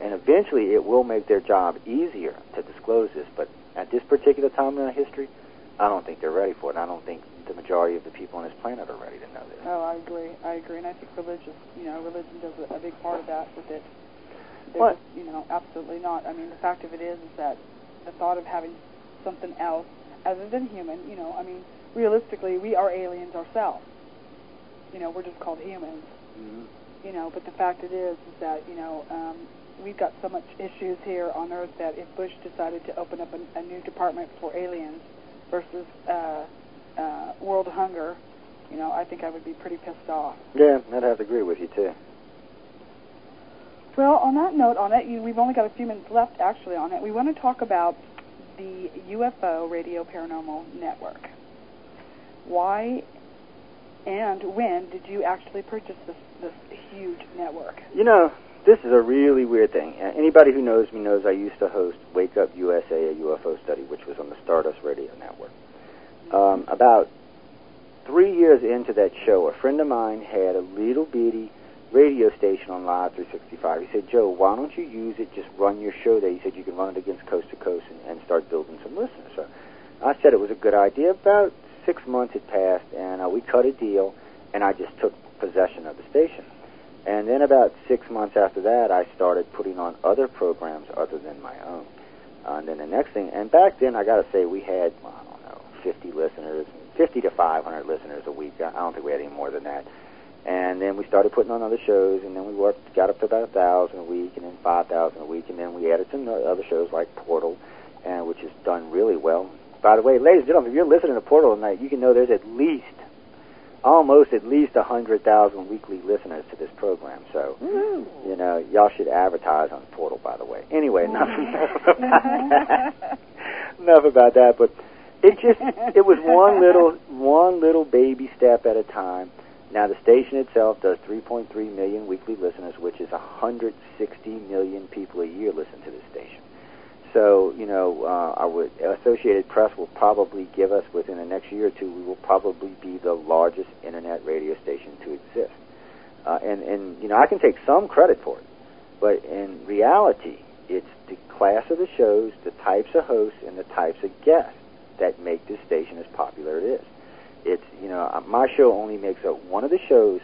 And eventually it will make their job easier to disclose this, but at this particular time in our history, I don't think they're ready for it. I don't think the majority of the people on this planet are ready to know this. Oh, I agree. I agree. And I think religious, you know, religion does a, a big part of that with it. What? You know, absolutely not. I mean, the fact of it is, is that the thought of having something else other than human, you know, I mean, realistically, we are aliens ourselves. You know, we're just called humans. Mm-hmm. You know, but the fact it is, is that, you know, um, we've got so much issues here on Earth that if Bush decided to open up a, a new department for aliens versus uh, uh, world hunger, you know, I think I would be pretty pissed off. Yeah, I'd have to agree with you, too. Well, on that note, on it, you, we've only got a few minutes left, actually, on it. We want to talk about the U F O Radio Paranormal Network. Why and when did you actually purchase this, this huge network? You know, this is a really weird thing. Anybody who knows me knows I used to host Wake Up U S A, a U F O study, which was on the Stardust Radio Network. Um, about three years into that show, a friend of mine had a little bitty radio station on Live three sixty-five. He said, Joe, why don't you use it, just run your show there? He said, you can run it against Coast to Coast and, and start building some listeners. So I said it was a good idea. About six months had passed, and uh, we cut a deal, and I just took possession of the station. And then about six months after that, I started putting on other programs other than my own. Uh, and then the next thing, and back then, I got to say, we had, well, I don't know, fifty listeners, fifty to five hundred listeners a week. I don't think we had any more than that. And then we started putting on other shows, and then we worked, got up to about one thousand a week, and then five thousand a week, and then we added some other shows like Portal, and which has done really well. By the way, ladies and gentlemen, if you're listening to Portal tonight, you can know there's at least, almost at least one hundred thousand weekly listeners to this program. So, mm-hmm. you know, y'all should advertise on Portal, by the way. Anyway, enough, enough about that. Enough about that, but it just, it was one little, one little baby step at a time. Now, the station itself does three point three million weekly listeners, which is one hundred sixty million people a year listen to this station. So, you know, uh, our Associated Press will probably give us, within the next year or two, we will probably be the largest Internet radio station to exist. Uh, and, and, you know, I can take some credit for it, but in reality, it's the class of the shows, the types of hosts, and the types of guests that make this station as popular as it is. It's, you know, my show only makes up one of the shows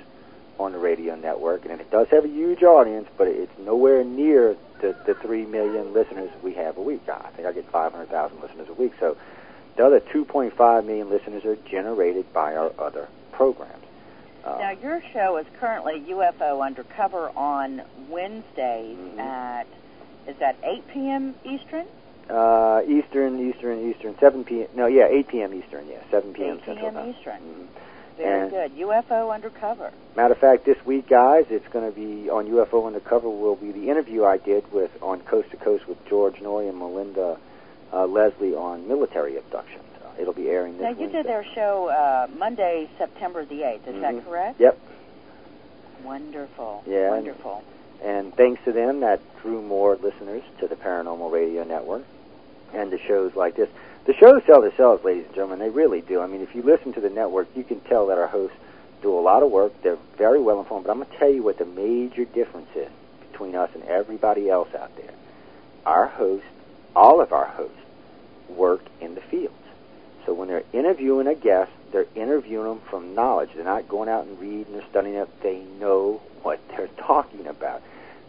on the radio network, and it does have a huge audience, but it's nowhere near the, the three million listeners we have a week. I think I get five hundred thousand listeners a week. So the other two point five million listeners are generated by our other programs. Uh, now, your show is currently U F O Undercover on Wednesdays mm-hmm. at, is that eight p.m. Eastern? Uh, Eastern, Eastern, Eastern, seven p.m. No, yeah, eight p.m. Eastern, yeah, seven p.m. Central Time. eight p.m. Eastern. Mm-hmm. Very and good. U F O Undercover. Matter of fact, this week, guys, it's going to be on U F O Undercover will be the interview I did with on Coast to Coast with George Noory and Melinda uh, Leslie on military abductions. Uh, it'll be airing this week. Now, you Wednesday. did their show uh, Monday, September the eighth. Is mm-hmm. that correct? Yep. Wonderful. Yeah. Wonderful. And, and thanks to them, that drew more listeners to the Paranormal Radio Network. And to shows like this. The shows sell themselves, ladies and gentlemen. They really do. I mean, if you listen to the network, you can tell that our hosts do a lot of work. They're very well informed. But I'm going to tell you what the major difference is between us and everybody else out there. Our hosts, all of our hosts, work in the fields. So when they're interviewing a guest, they're interviewing them from knowledge. They're not going out and reading or studying up. They know what they're talking about.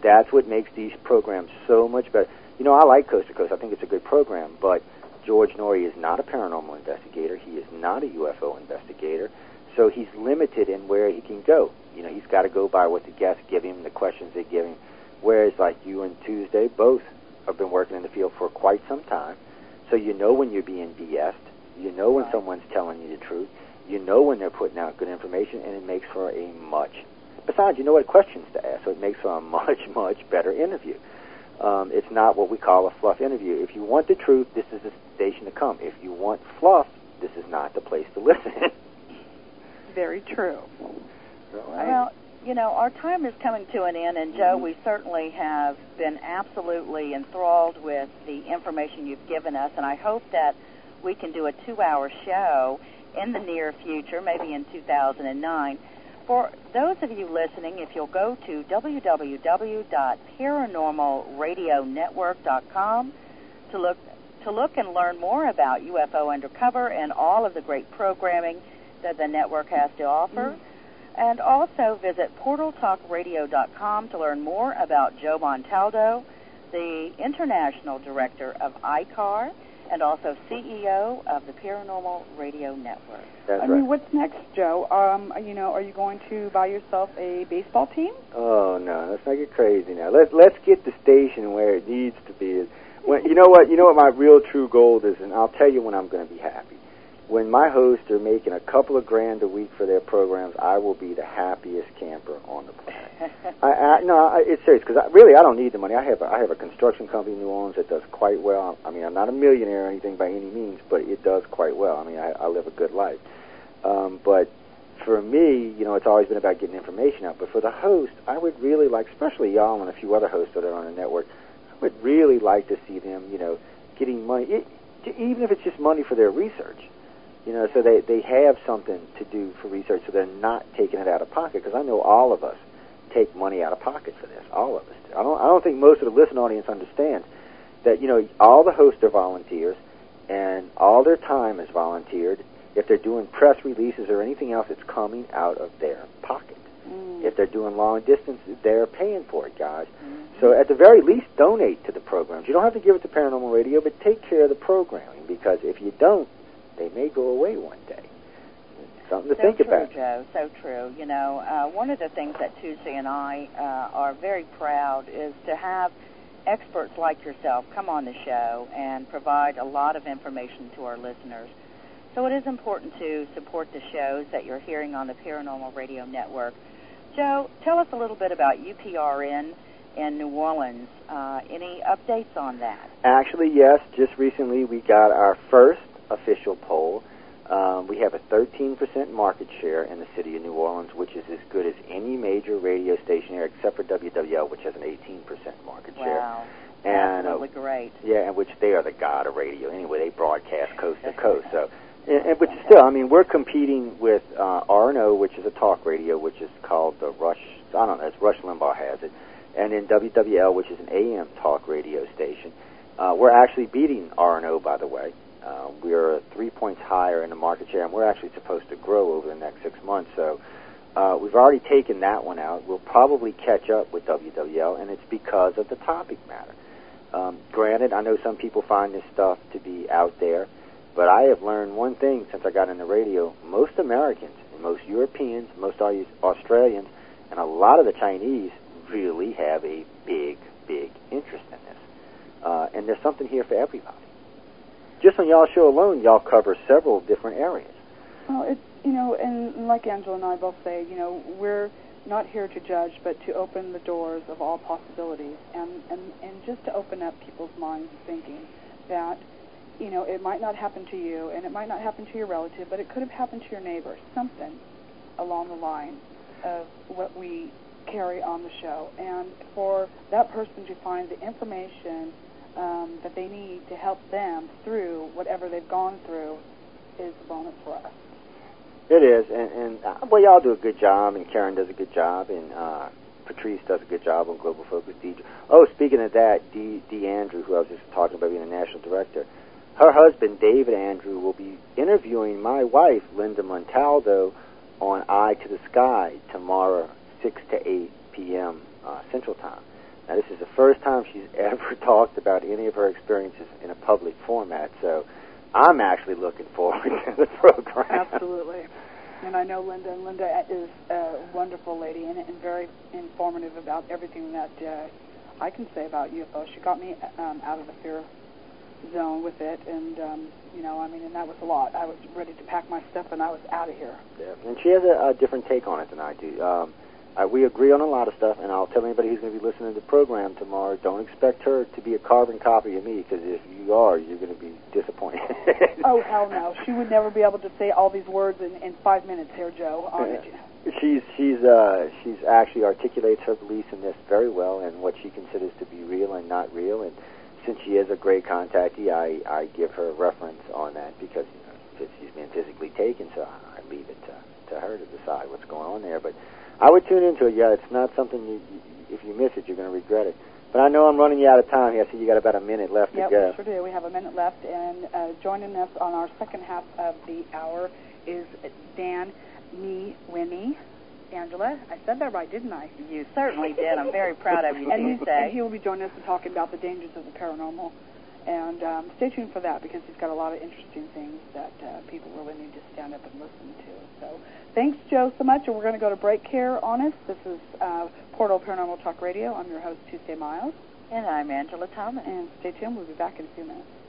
That's what makes these programs so much better. You know, I like Coast to Coast. I think it's a good program, but George Noory is not a paranormal investigator. He is not a U F O investigator, so he's limited in where he can go. You know, he's got to go by what the guests give him, the questions they give him, whereas like you and Tuesday both have been working in the field for quite some time, so you know when you're being B S'd. You know when someone's telling you the truth. You know when they're putting out good information, and it makes for a much, besides, you know what questions to ask, so it makes for a much, much better interview. Um, it's not what we call a fluff interview. If you want the truth, this is the station to come. If you want fluff, this is not the place to listen. Very true. Right. Well, you know, our time is coming to an end, and, Joe, mm-hmm. we certainly have been absolutely enthralled with the information you've given us, and I hope that we can do a two-hour show in the near future, maybe in two thousand nine. For those of you listening, if you'll go to w w w dot paranormal radio network dot com to look to look and learn more about U F O Undercover and all of the great programming that the network has to offer. Mm-hmm. And also visit portal talk radio dot com to learn more about Joe Montaldo, the International Director of I C A R and also C E O of the Paranormal Radio Network. That's I mean, right. What's next, Joe? Um, you know, are you going to buy yourself a baseball team? Oh no, let's not get crazy now. Let's let's get the station where it needs to be. When, you know what? You know what my real true goal is, and I'll tell you when I'm going to be happy. When my hosts are making a couple of grand a week for their programs, I will be the happiest camper on the planet. I, I, no, I, it's serious, because I, really I don't need the money. I have a, I have a construction company in New Orleans that does quite well. I mean, I'm not a millionaire or anything by any means, but it does quite well. I mean, I, I live a good life. Um, but for me, you know, it's always been about getting information out. But for the host, I would really like, especially y'all and a few other hosts that are on the network, I would really like to see them, you know, getting money, it, even if it's just money for their research. You know, so they, they have something to do for research, so they're not taking it out of pocket, because I know all of us take money out of pocket for this, all of us. I don't I don't think most of the listening audience understands that, you know, all the hosts are volunteers, and all their time is volunteered. If they're doing press releases or anything else, it's coming out of their pocket. Mm. If they're doing long distance, they're paying for it, guys. Mm-hmm. So at the very least, donate to the programs. You don't have to give it to Paranormal Radio, but take care of the programming, because if you don't, they may go away one day. Something to think about. So true, Joe. So true. You know, uh, one of the things that Tuesday and I uh, are very proud is to have experts like yourself come on the show and provide a lot of information to our listeners. So it is important to support the shows that you're hearing on the Paranormal Radio Network. Joe, tell us a little bit about U P R N in New Orleans. Uh, any updates on that? Actually, yes. Just recently we got our first official poll. Um, we have a thirteen percent market share in the city of New Orleans, which is as good as any major radio station here except for W W L, which has an eighteen percent market wow. share. Wow. Absolutely uh, great. Yeah, and which they are the god of radio. Anyway, they broadcast coast to coast. So, and, and, but still, I mean, we're competing with uh, R and O, which is a talk radio, which is called the Rush, I don't know, it's Rush Limbaugh has it, and then W W L, which is an A M talk radio station. Uh, we're actually beating R and O, by the way. Uh, we're three points higher in the market share, and we're actually supposed to grow over the next six months. So uh, we've already taken that one out. We'll probably catch up with W W L, and it's because of the topic matter. Um, granted, I know some people find this stuff to be out there, but I have learned one thing since I got into radio. Most Americans, and most Europeans, most Australians, and a lot of the Chinese really have a big, big interest in this. Uh, and there's something here for everybody. Just on y'all show alone, y'all cover several different areas. Well, it's, you know, and like Angela and I both say, you know, we're not here to judge, but to open the doors of all possibilities and, and, and just to open up people's minds and thinking that, you know, it might not happen to you and it might not happen to your relative, but it could have happened to your neighbor, something along the line of what we carry on the show. And for that person to find the information Um, that they need to help them through whatever they've gone through is a bonus for us. It is, and, and uh, well, y'all do a good job, and Karen does a good job, and uh, Patrice does a good job on Global Focus. Dee, oh, speaking of that, Dee, Dee Andrews, who I was just talking about being the national director, her husband, David Andrew, will be interviewing my wife, Linda Montaldo, on Eye to the Sky tomorrow, six to eight p.m. Uh, Central Time. Now, this is the first time she's ever talked about any of her experiences in a public format, so I'm actually looking forward to the program. Absolutely. And I know Linda, and Linda is a wonderful lady and, and very informative about everything that uh, I can say about U F O. She got me um, out of the fear zone with it, and, um, you know, I mean, and that was a lot. I was ready to pack my stuff, and I was out of here. Yeah. And she has a, a different take on it than I do. Um, Uh, we agree on a lot of stuff, and I'll tell anybody who's going to be listening to the program tomorrow, don't expect her to be a carbon copy of me, because if you are, you're going to be disappointed. Oh, hell no. She would never be able to say all these words in, in five minutes here, Joe. Aren't you? She's she's uh, she's actually articulates her beliefs in this very well and what she considers to be real and not real, and since she is a great contactee, I, I give her a reference on that because you know, she's been physically taken, so I, I leave it to, to her to decide what's going on there, but I would tune into it. Yeah, it's not something you, you, if you miss it, you're going to regret it. But I know I'm running you out of time here. I see you got about a minute left yep, to go. Yeah, we sure do. We have a minute left, and uh, joining us on our second half of the hour is Dan, me, Winnie, Angela. I said that right, didn't I? You certainly did. I'm very proud of you. And he, he will be joining us and talking about the dangers of the paranormal. And um, stay tuned for that because he's got a lot of interesting things that uh, people really need to stand up and listen to. So. Thanks, Joe, so much, and we're going to go to break here on us. This is uh, Portal Paranormal Talk Radio. I'm your host, Tuesday Miles. And I'm Angela Thomas. And stay tuned. We'll be back in a few minutes.